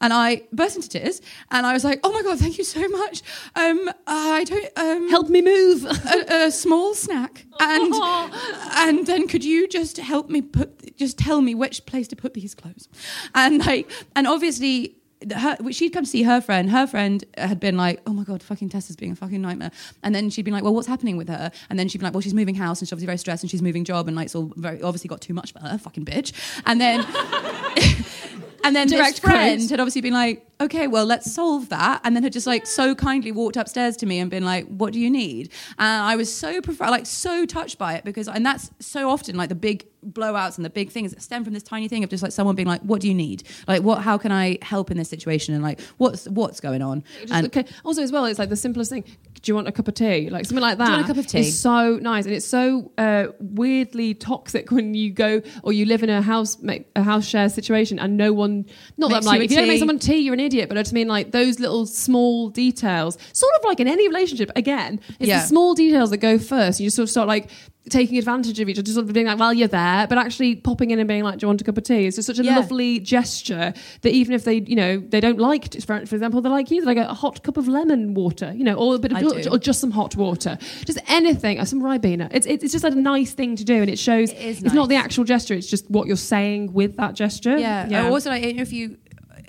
And I burst into tears, and I was like, oh my God, thank you so much. Um, I don't... Um, help me move. a, a small snack. And oh. and then could you just help me put... Just tell me which place to put these clothes. And like, and obviously... Her, she'd come see her friend. Her friend had been like, oh my God, fucking Tessa's being a fucking nightmare. And then she'd been like, well, what's happening with her? And then she'd been like, well, she's moving house, and she's obviously very stressed, and she's moving job, and like it's all very obviously got too much for her, fucking bitch. And then and then direct friend quote. Had obviously been like, okay, well, let's solve that. And then had just like so kindly walked upstairs to me and been like, what do you need? And I was so prof- like so touched by it, because and that's so often like the big blowouts and the big things that stem from this tiny thing of just like someone being like, what do you need? Like, what, how can I help in this situation? And like, what's, what's going on? Just, and okay. Also as well, it's like the simplest thing. Do you want a cup of tea? Like something like that. Do you want a cup of tea? It's so nice. And it's so uh, weirdly toxic when you go or you live in a house, a house share situation and no one, not that I'm like, if you don't make someone tea, you're an idiot. But I just mean like those little small details, sort of like in any relationship, again, it's yeah. the small details that go first. You just sort of start like, taking advantage of each other, just sort of being like, well, you're there, but actually popping in and being like, do you want a cup of tea? It's just such a yeah. lovely gesture that even if they, you know, they don't like it, for, for example, they like you, like a hot cup of lemon water, you know, or a bit of, or, or just some hot water, just anything, or some Ribena. It's it's just like a nice thing to do, and it shows it is nice. It's not the actual gesture, it's just what you're saying with that gesture. Yeah. yeah. Also, like, if you...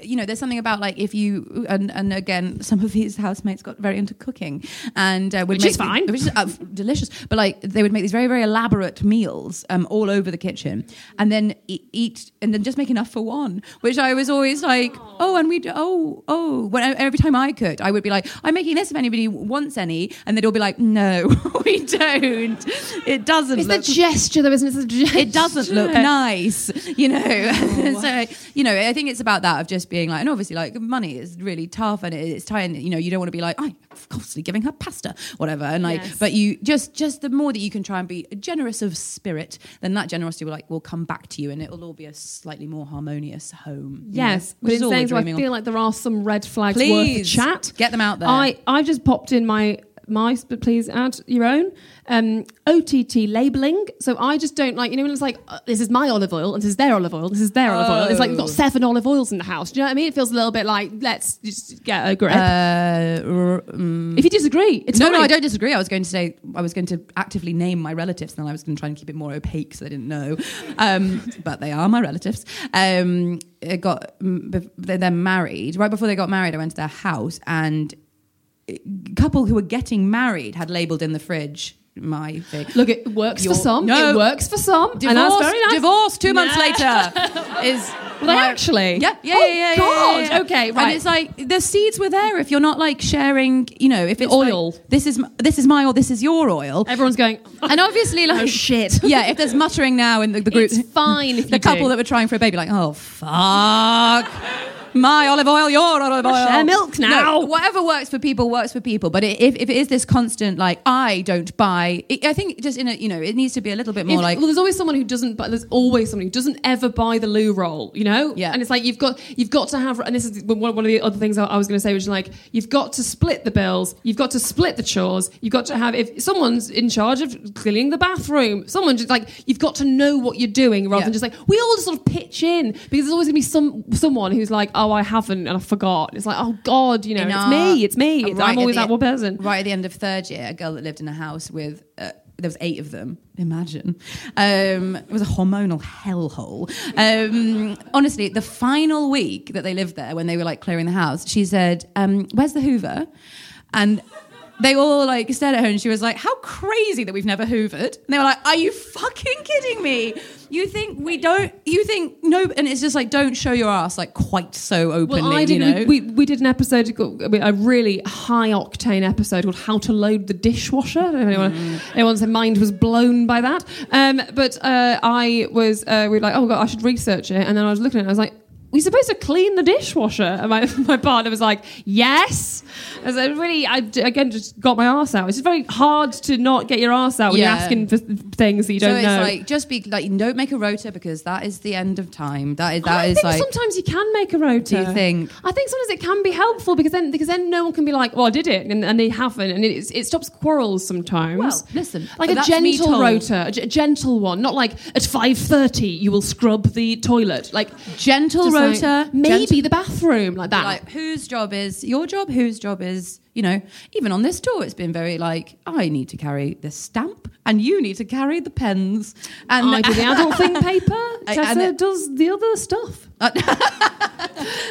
You know, there's something about like if you and, and again, some of his housemates got very into cooking, and uh, would which make is fine, which is uh, delicious. But like they would make these very, very elaborate meals um, all over the kitchen, and then e- eat and then just make enough for one. Which I was always like, Aww. oh, and we do, oh, oh. When every time I cooked, I would be like, I'm making this if anybody wants any, and they'd all be like, no, we don't. It doesn't. It's look... the gesture, though, isn't it? It's the gesture. It doesn't look nice, you know. Oh. So you know, I think it's about that of just. Being like, and obviously, like money is really tough, and it's tiring. You know, you don't want to be like, I'm constantly giving her pasta, whatever. And like, yes. but you just, just the more that you can try and be generous of spirit, then that generosity will like will come back to you, and it'll all be a slightly more harmonious home. Yes, you know, but in saying so, I feel on. like there are some red flags Please, worth a chat. Get them out there. I I just popped in my mice, but please add your own. Um, O T T labelling. So I just don't like, you know, when it's like, uh, this is my olive oil, and this is their olive oil, this is their oh. olive oil. It's like we've got seven olive oils in the house. Do you know what I mean? It feels a little bit like, let's just get a grip. Uh, r- um, if you disagree, it's No, fine. No, I don't disagree. I was going to say, I was going to actively name my relatives, and then I was going to try and keep it more opaque so they didn't know. Um, but they are my relatives. Um, it got, they're married. Right before they got married, I went to their house, and a couple who were getting married had labelled in the fridge, my thing. Look, it works Your, for some. No. It works for some. Divorce, and that's very nice. Divorce two yeah. months later is... Well, they actually... Yeah, yeah, oh, yeah, yeah, God. Yeah, yeah. Okay, right. And it's like, the seeds were there if you're not, like, sharing, you know, if it's oil. Like, this is this is my oil, this is your oil. Everyone's going... And obviously, like... Oh, shit. Yeah, if there's muttering now in the, the group... It's fine if The couple do. That were trying for a baby, like, oh, fuck... My olive oil, your olive oil. Share milk now. No, whatever works for people works for people. But it, if, if it is this constant, like, I don't buy... It, I think just in a, you know, it needs to be a little bit more if, like... Well, there's always someone who doesn't... But there's always someone who doesn't ever buy the loo roll, you know? Yeah. And it's like, you've got you've got to have... And this is one of the other things I was going to say, which is like, you've got to split the bills. You've got to split the chores. You've got to have... If someone's in charge of cleaning the bathroom, someone just like... You've got to know what you're doing rather yeah. than just like, we all just sort of pitch in. Because there's always going to be some someone who's like... Oh, I haven't, and I forgot. It's like, oh God, you know, our, it's me, it's me. It's, right I'm always that one person. Right at the end of third year, a girl that lived in a house with uh, there was eight of them. Imagine, um, it was a hormonal hellhole. Um, honestly, the final week that they lived there, when they were like clearing the house, she said, um, "Where's the Hoover?" and they all like stared at her, and she was like, "How crazy that we've never hoovered." And they were like, "Are you fucking kidding me? You think we don't? You think no?" And it's just like, don't show your ass like quite so openly. Well, I did. You know? we, we we did an episode, called, a really high octane episode called "How to Load the Dishwasher." I don't know if anyone, mm. anyone's mind was blown by that. Um, but uh, I was, uh, we were like, "Oh God, I should research it." And then I was looking at it, and I was like, we're supposed to clean the dishwasher. And my, my partner was like, yes. I was like, really, I, again, just got my arse out. It's just very hard to not get your arse out when yeah. you're asking for things that you so don't it's know. Like, just be like, don't make a rota because that is the end of time. That is, that I is think like, sometimes you can make a rota. Do you think? I think sometimes it can be helpful because then because then no one can be like, well, I did it. And, and they haven't. And it, it stops quarrels sometimes. Well, listen. Like a gentle rota, a, g- a gentle one. Not like at five thirty you will scrub the toilet. Like gentle rota. Like, maybe gentle. The bathroom like that like whose job is your job whose job is you know even on this tour it's been very like I need to carry the stamp and you need to carry the pens and I do the adult thing paper Tessa does the other stuff uh,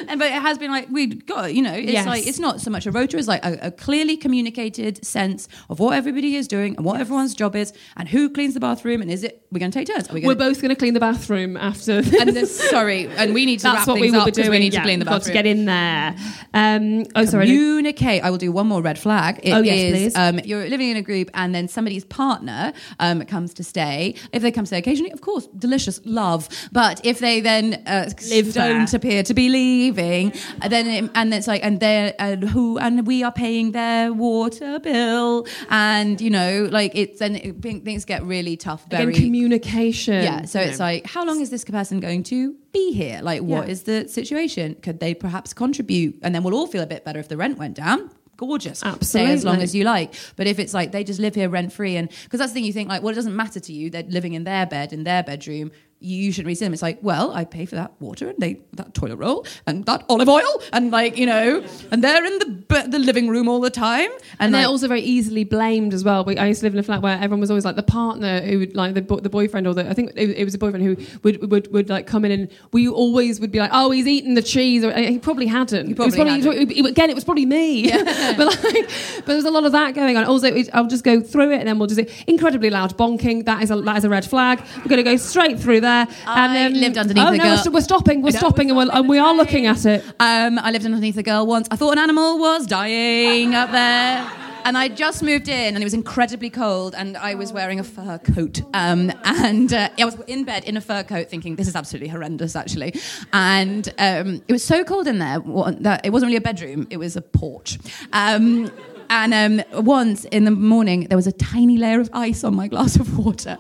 and but it has been like we've got you know it's yes. like it's not so much a rota as like a, a clearly communicated sense of what everybody is doing and what yes. everyone's job is and who cleans the bathroom and is it we're going to take turns are we gonna, we're both going to clean the bathroom after this. And this, sorry and we need to that's wrap what things we will up be doing we need yeah, to clean the bathroom got to get in there um, oh sorry communicate I will do one more red flag it oh yes is, please um, you're living in a group and then somebody's partner um, comes to stay if they come to stay occasionally of course delicious love but if they then uh, Live don't there. Appear to be leaving and then it, and it's like and they're and who and we are paying their water bill and you know like it's and it, things get really tough very Again, communication yeah so you it's know. Like how long is this person going to be here like yeah. what is the situation could they perhaps contribute and then we'll all feel a bit better if the rent went down gorgeous absolutely stay as long as you like but if it's like they just live here rent free and because that's the thing you think like well it doesn't matter to you they're living in their bed in their bedroom you shouldn't really see them it's like well I pay for that water and they that toilet roll and that olive oil and like you know and they're in the the living room all the time and, and they're like, also very easily blamed as well we, I used to live in a flat where everyone was always like the partner who would like the, the boyfriend or the I think it, it was a boyfriend who would, would would like come in and we always would be like oh he's eaten the cheese or he probably hadn't he probably, it was probably hadn't. Again it was probably me yeah. but like but there was a lot of that going on also it, I'll just go through it and then we'll just incredibly loud bonking that is a, that is a red flag we're going to go straight through there and I um, lived underneath oh the girl. No, we're stopping, we're no, stopping, we're and, we're, and we are looking at it. Um, I lived underneath a girl once. I thought an animal was dying up there. And I just moved in and it was incredibly cold and I was wearing a fur coat. Um, and uh, I was in bed in a fur coat thinking, this is absolutely horrendous, actually. And um, it was so cold in there that it wasn't really a bedroom, it was a porch. Um, and um, once in the morning, there was a tiny layer of ice on my glass of water.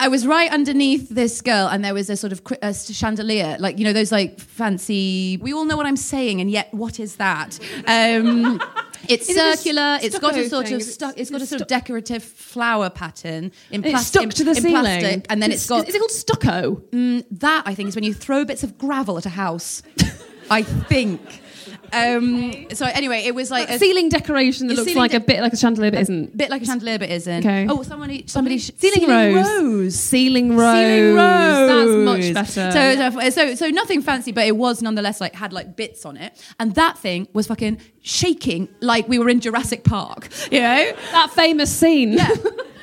I was right underneath this girl and there was a sort of a chandelier, like, you know, those like fancy, we all know what I'm saying and yet what is that? Um, It's, it's circular. It's got a sort thing. of stuck. It's, it's got a sort stu- of decorative flower pattern in plastic. It's stuck to the in, ceiling, in plastic, and then it's, it's got. Is it called stucco? Mm, that I think is when you throw bits of gravel at a house. I think. Um, so anyway, it was like a ceiling decoration that looks like de- a bit like a chandelier, but isn't. A bit like a chandelier, but isn't. Okay. Oh, somebody, somebody, sh- ceiling, ceiling rose. rose, ceiling rose, ceiling rose. That's much better. So, so, so nothing fancy, but it was nonetheless like had like bits on it, and that thing was fucking shaking like we were in Jurassic Park. You know that famous scene. Yeah.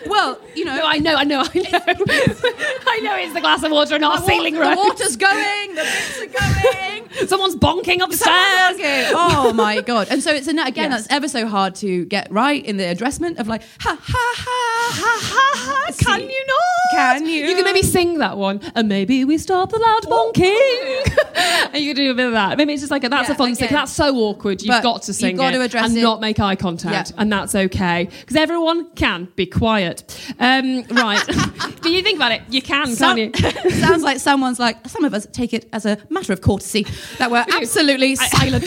Well, you know, no, I know, I know, I know, I know. It's the glass of water and our wa- ceiling rose. The water's going. The bits are going. Someone's bonking upstairs. Oh my god! And so it's an, again yes. that's ever so hard to get right in the addressment of like ha ha ha ha ha ha. Can See, you not? Can you? You can maybe sing that one, and maybe we stop the loud bonking. And you can do a bit of that. Maybe it's just like a, that's yeah, a fun thing. That's so awkward. You've but got to sing. You've got it to address and it. Not make eye contact, yeah. and that's okay because everyone can be quiet. Um, right. But you think about it, you can, Some, can't you? Sounds like someone's like, some of us take it as a matter of courtesy that we're we absolutely I, silent.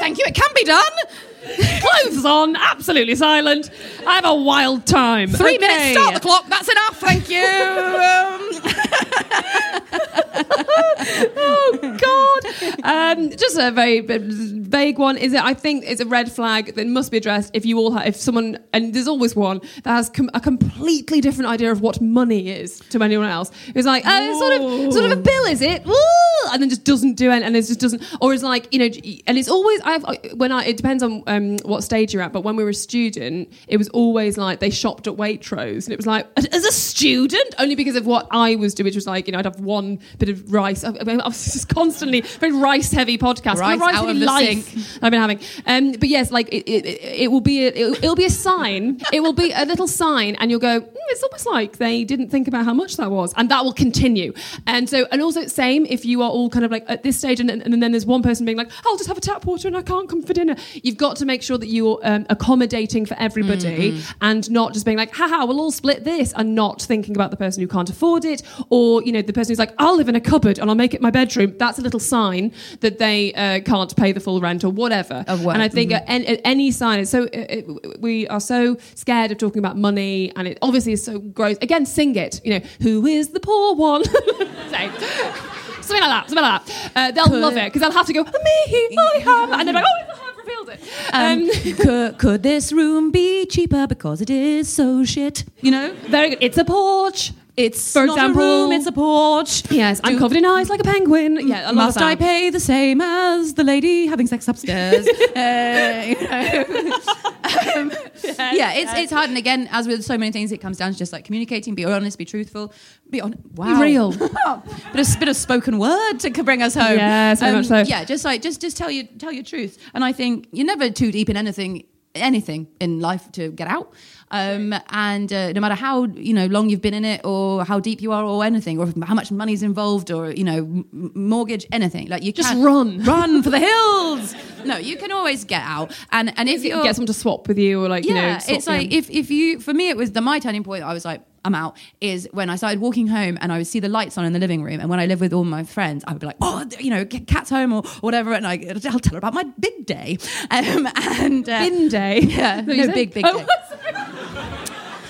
Thank you, it can be done. Clothes on, absolutely silent. I have a wild time. Three okay. minutes, start the clock, that's enough, thank you. Um... oh, God. Um, just a very vague one, is it? I think it's a red flag that must be addressed if you all have, if someone, and there's always one, that has com- a completely different idea of what money is to anyone else. It's like, oh, it's sort of, sort of a bill, is it? Ooh! And then just doesn't do it, and it just doesn't, or it's like, you know, and it's always, I've when I, it depends on Um, what stage you're at, but when we were a student, it was always like they shopped at Waitrose, and it was like, as a student, only because of what I was doing, which was like, you know, I'd have one bit of rice. I, I was just constantly very rice heavy podcast, rice, rice out heavy of the life sink. I've been having. Um, but yes, like it, it, it will be, a, it'll, it'll be a sign. It will be a little sign, and you'll go, mm, it's almost like they didn't think about how much that was, and that will continue. And so, and also same if you are all kind of like at this stage, and, and, and then there's one person being like, I'll just have a tap water, and I can't come for dinner. You've got to make sure that you're um, accommodating for everybody, mm-hmm. and not just being like, haha, we'll all split this, and not thinking about the person who can't afford it, or, you know, the person who's like, I'll live in a cupboard and I'll make it my bedroom. That's a little sign that they uh, can't pay the full rent or whatever. Of what? And I think mm-hmm. at any, at any sign, so it, it, we are so scared of talking about money, and it obviously is so gross. Again, sing it, you know, who is the poor one? Something like that, something like that. Uh, they'll could. Love it, because they'll have to go, me, I am. And they're like, oh, it's a It. Um, um, could, could this room be cheaper because it is so shit? You know, very good. It's a porch. It's for not example, a room. It's a porch. Yes, I'm Do, covered in eyes like a penguin. Yeah, must I pay the same as the lady having sex upstairs? uh, you know. (laughs) um, yeah, yeah, it's it's hard. And again, as with so many things, it comes down to just like communicating, be honest, be truthful, be on. Wow, be real. But a bit of spoken word to bring us home. Yeah, so um, much so. Yeah, just like just just tell you tell your truth. And I think you're never too deep in anything. anything in life to get out um and uh, no matter how, you know, long you've been in it, or how deep you are, or anything, or how much money's involved, or, you know, m- mortgage, anything, like you just run run for the hills. No, you can always get out, and and if you can get someone to swap with you, or like, yeah, you know, swap it's like them. if if you for me it was the my turning point. I was like, I'm out, is when I started walking home and I would see the lights on in the living room, and when I lived with all my friends I would be like, oh, you know, Cat's home or whatever, and I, I'll tell her about my big day um, and uh, bin day yeah no big big oh, day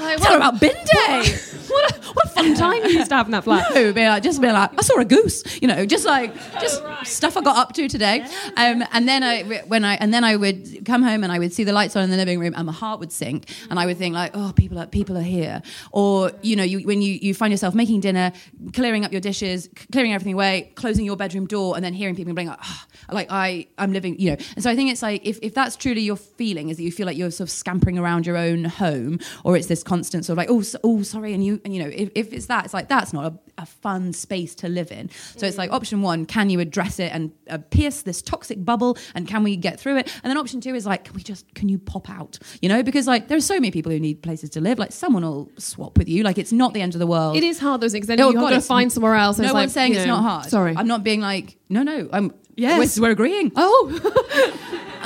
like, tell her about bin day. What a, what a fun time you used to have in that flat. No, be like, just be like, I saw a goose, you know, just like, just oh, right. stuff I got up to today. Um, and then I, when I, and then I would come home and I would see the lights on in the living room, and my heart would sink, and I would think like, oh, people are, people are here. Or, you know, you, when you, you find yourself making dinner, clearing up your dishes, clearing everything away, closing your bedroom door, and then hearing people being like, oh, like I, I'm living, you know. And so I think it's like, if, if that's truly your feeling, is that you feel like you're sort of scampering around your own home, or it's this constant sort of like, oh, so, oh, sorry. And you, And, you know, if, if it's that, it's like, that's not a, a fun space to live in. So it's like, option one, can you address it and uh, pierce this toxic bubble, and can we get through it? And then option two is like, can we just, can you pop out? You know, because like, there are so many people who need places to live. Like, someone will swap with you. Like, it's not the end of the world. It is hard, though, because then oh, you've got to find somewhere else. No one's like, saying you know, it's not hard. Sorry. I'm not being like, no, no, I'm, yes. we're, we're agreeing. Oh.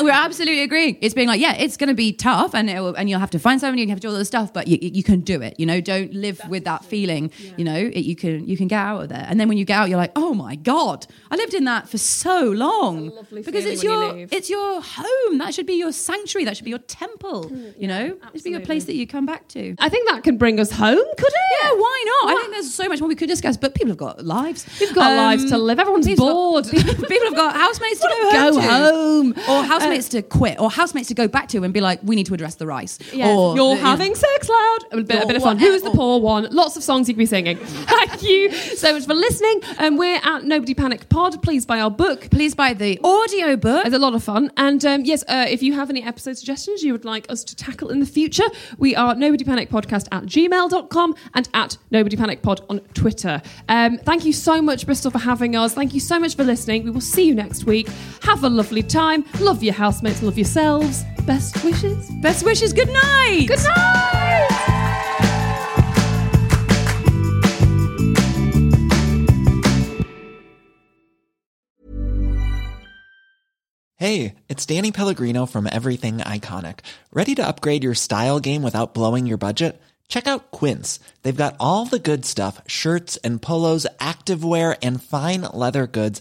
We're absolutely agreeing. It's being like, yeah, it's going to be tough, and it will, and you'll have to find someone, you have to do all this stuff, but you, you can do it. You know, don't live That's with that true. feeling. Yeah. You know, it, you can you can get out of there. And then when you get out, you're like, oh my god, I lived in that for so long. That's a lovely because it's your you it's your home. That should be your sanctuary. That should be your temple. Mm, you yeah, know, absolutely. It should be your place that you come back to. I think that can bring us home, could it? Yeah, why not? What? I think there's so much more we could discuss, but people have got lives. We've got um, lives to live. Everyone's bored. Got, people have got housemates to go home. Go home. Or housemates uh, to quit, or housemates to go back to and be like, we need to address the rice. Yes. Or you're the, having you know, sex loud. A bit, a bit of fun. Who's the poor one? Lots of songs you could be singing. Thank you so much for listening. Um, we're at Nobody Panic Pod. Please buy our book. Please buy the audio book. It's a lot of fun. And um, yes, uh, if you have any episode suggestions you would like us to tackle in the future, we are nobodypanicpodcast at gmail dot com and at nobodypanicpod on Twitter. Um, thank you so much, Bristol, for having us. Thank you so much for listening. We will see you next week. Have a lovely time. Love your housemates, love yourselves. Best wishes. Best wishes. Good night. Good night. Hey, it's Danny Pellegrino from Everything Iconic. Ready to upgrade your style game without blowing your budget? Check out Quince. They've got all the good stuff, shirts and polos, activewear, and fine leather goods,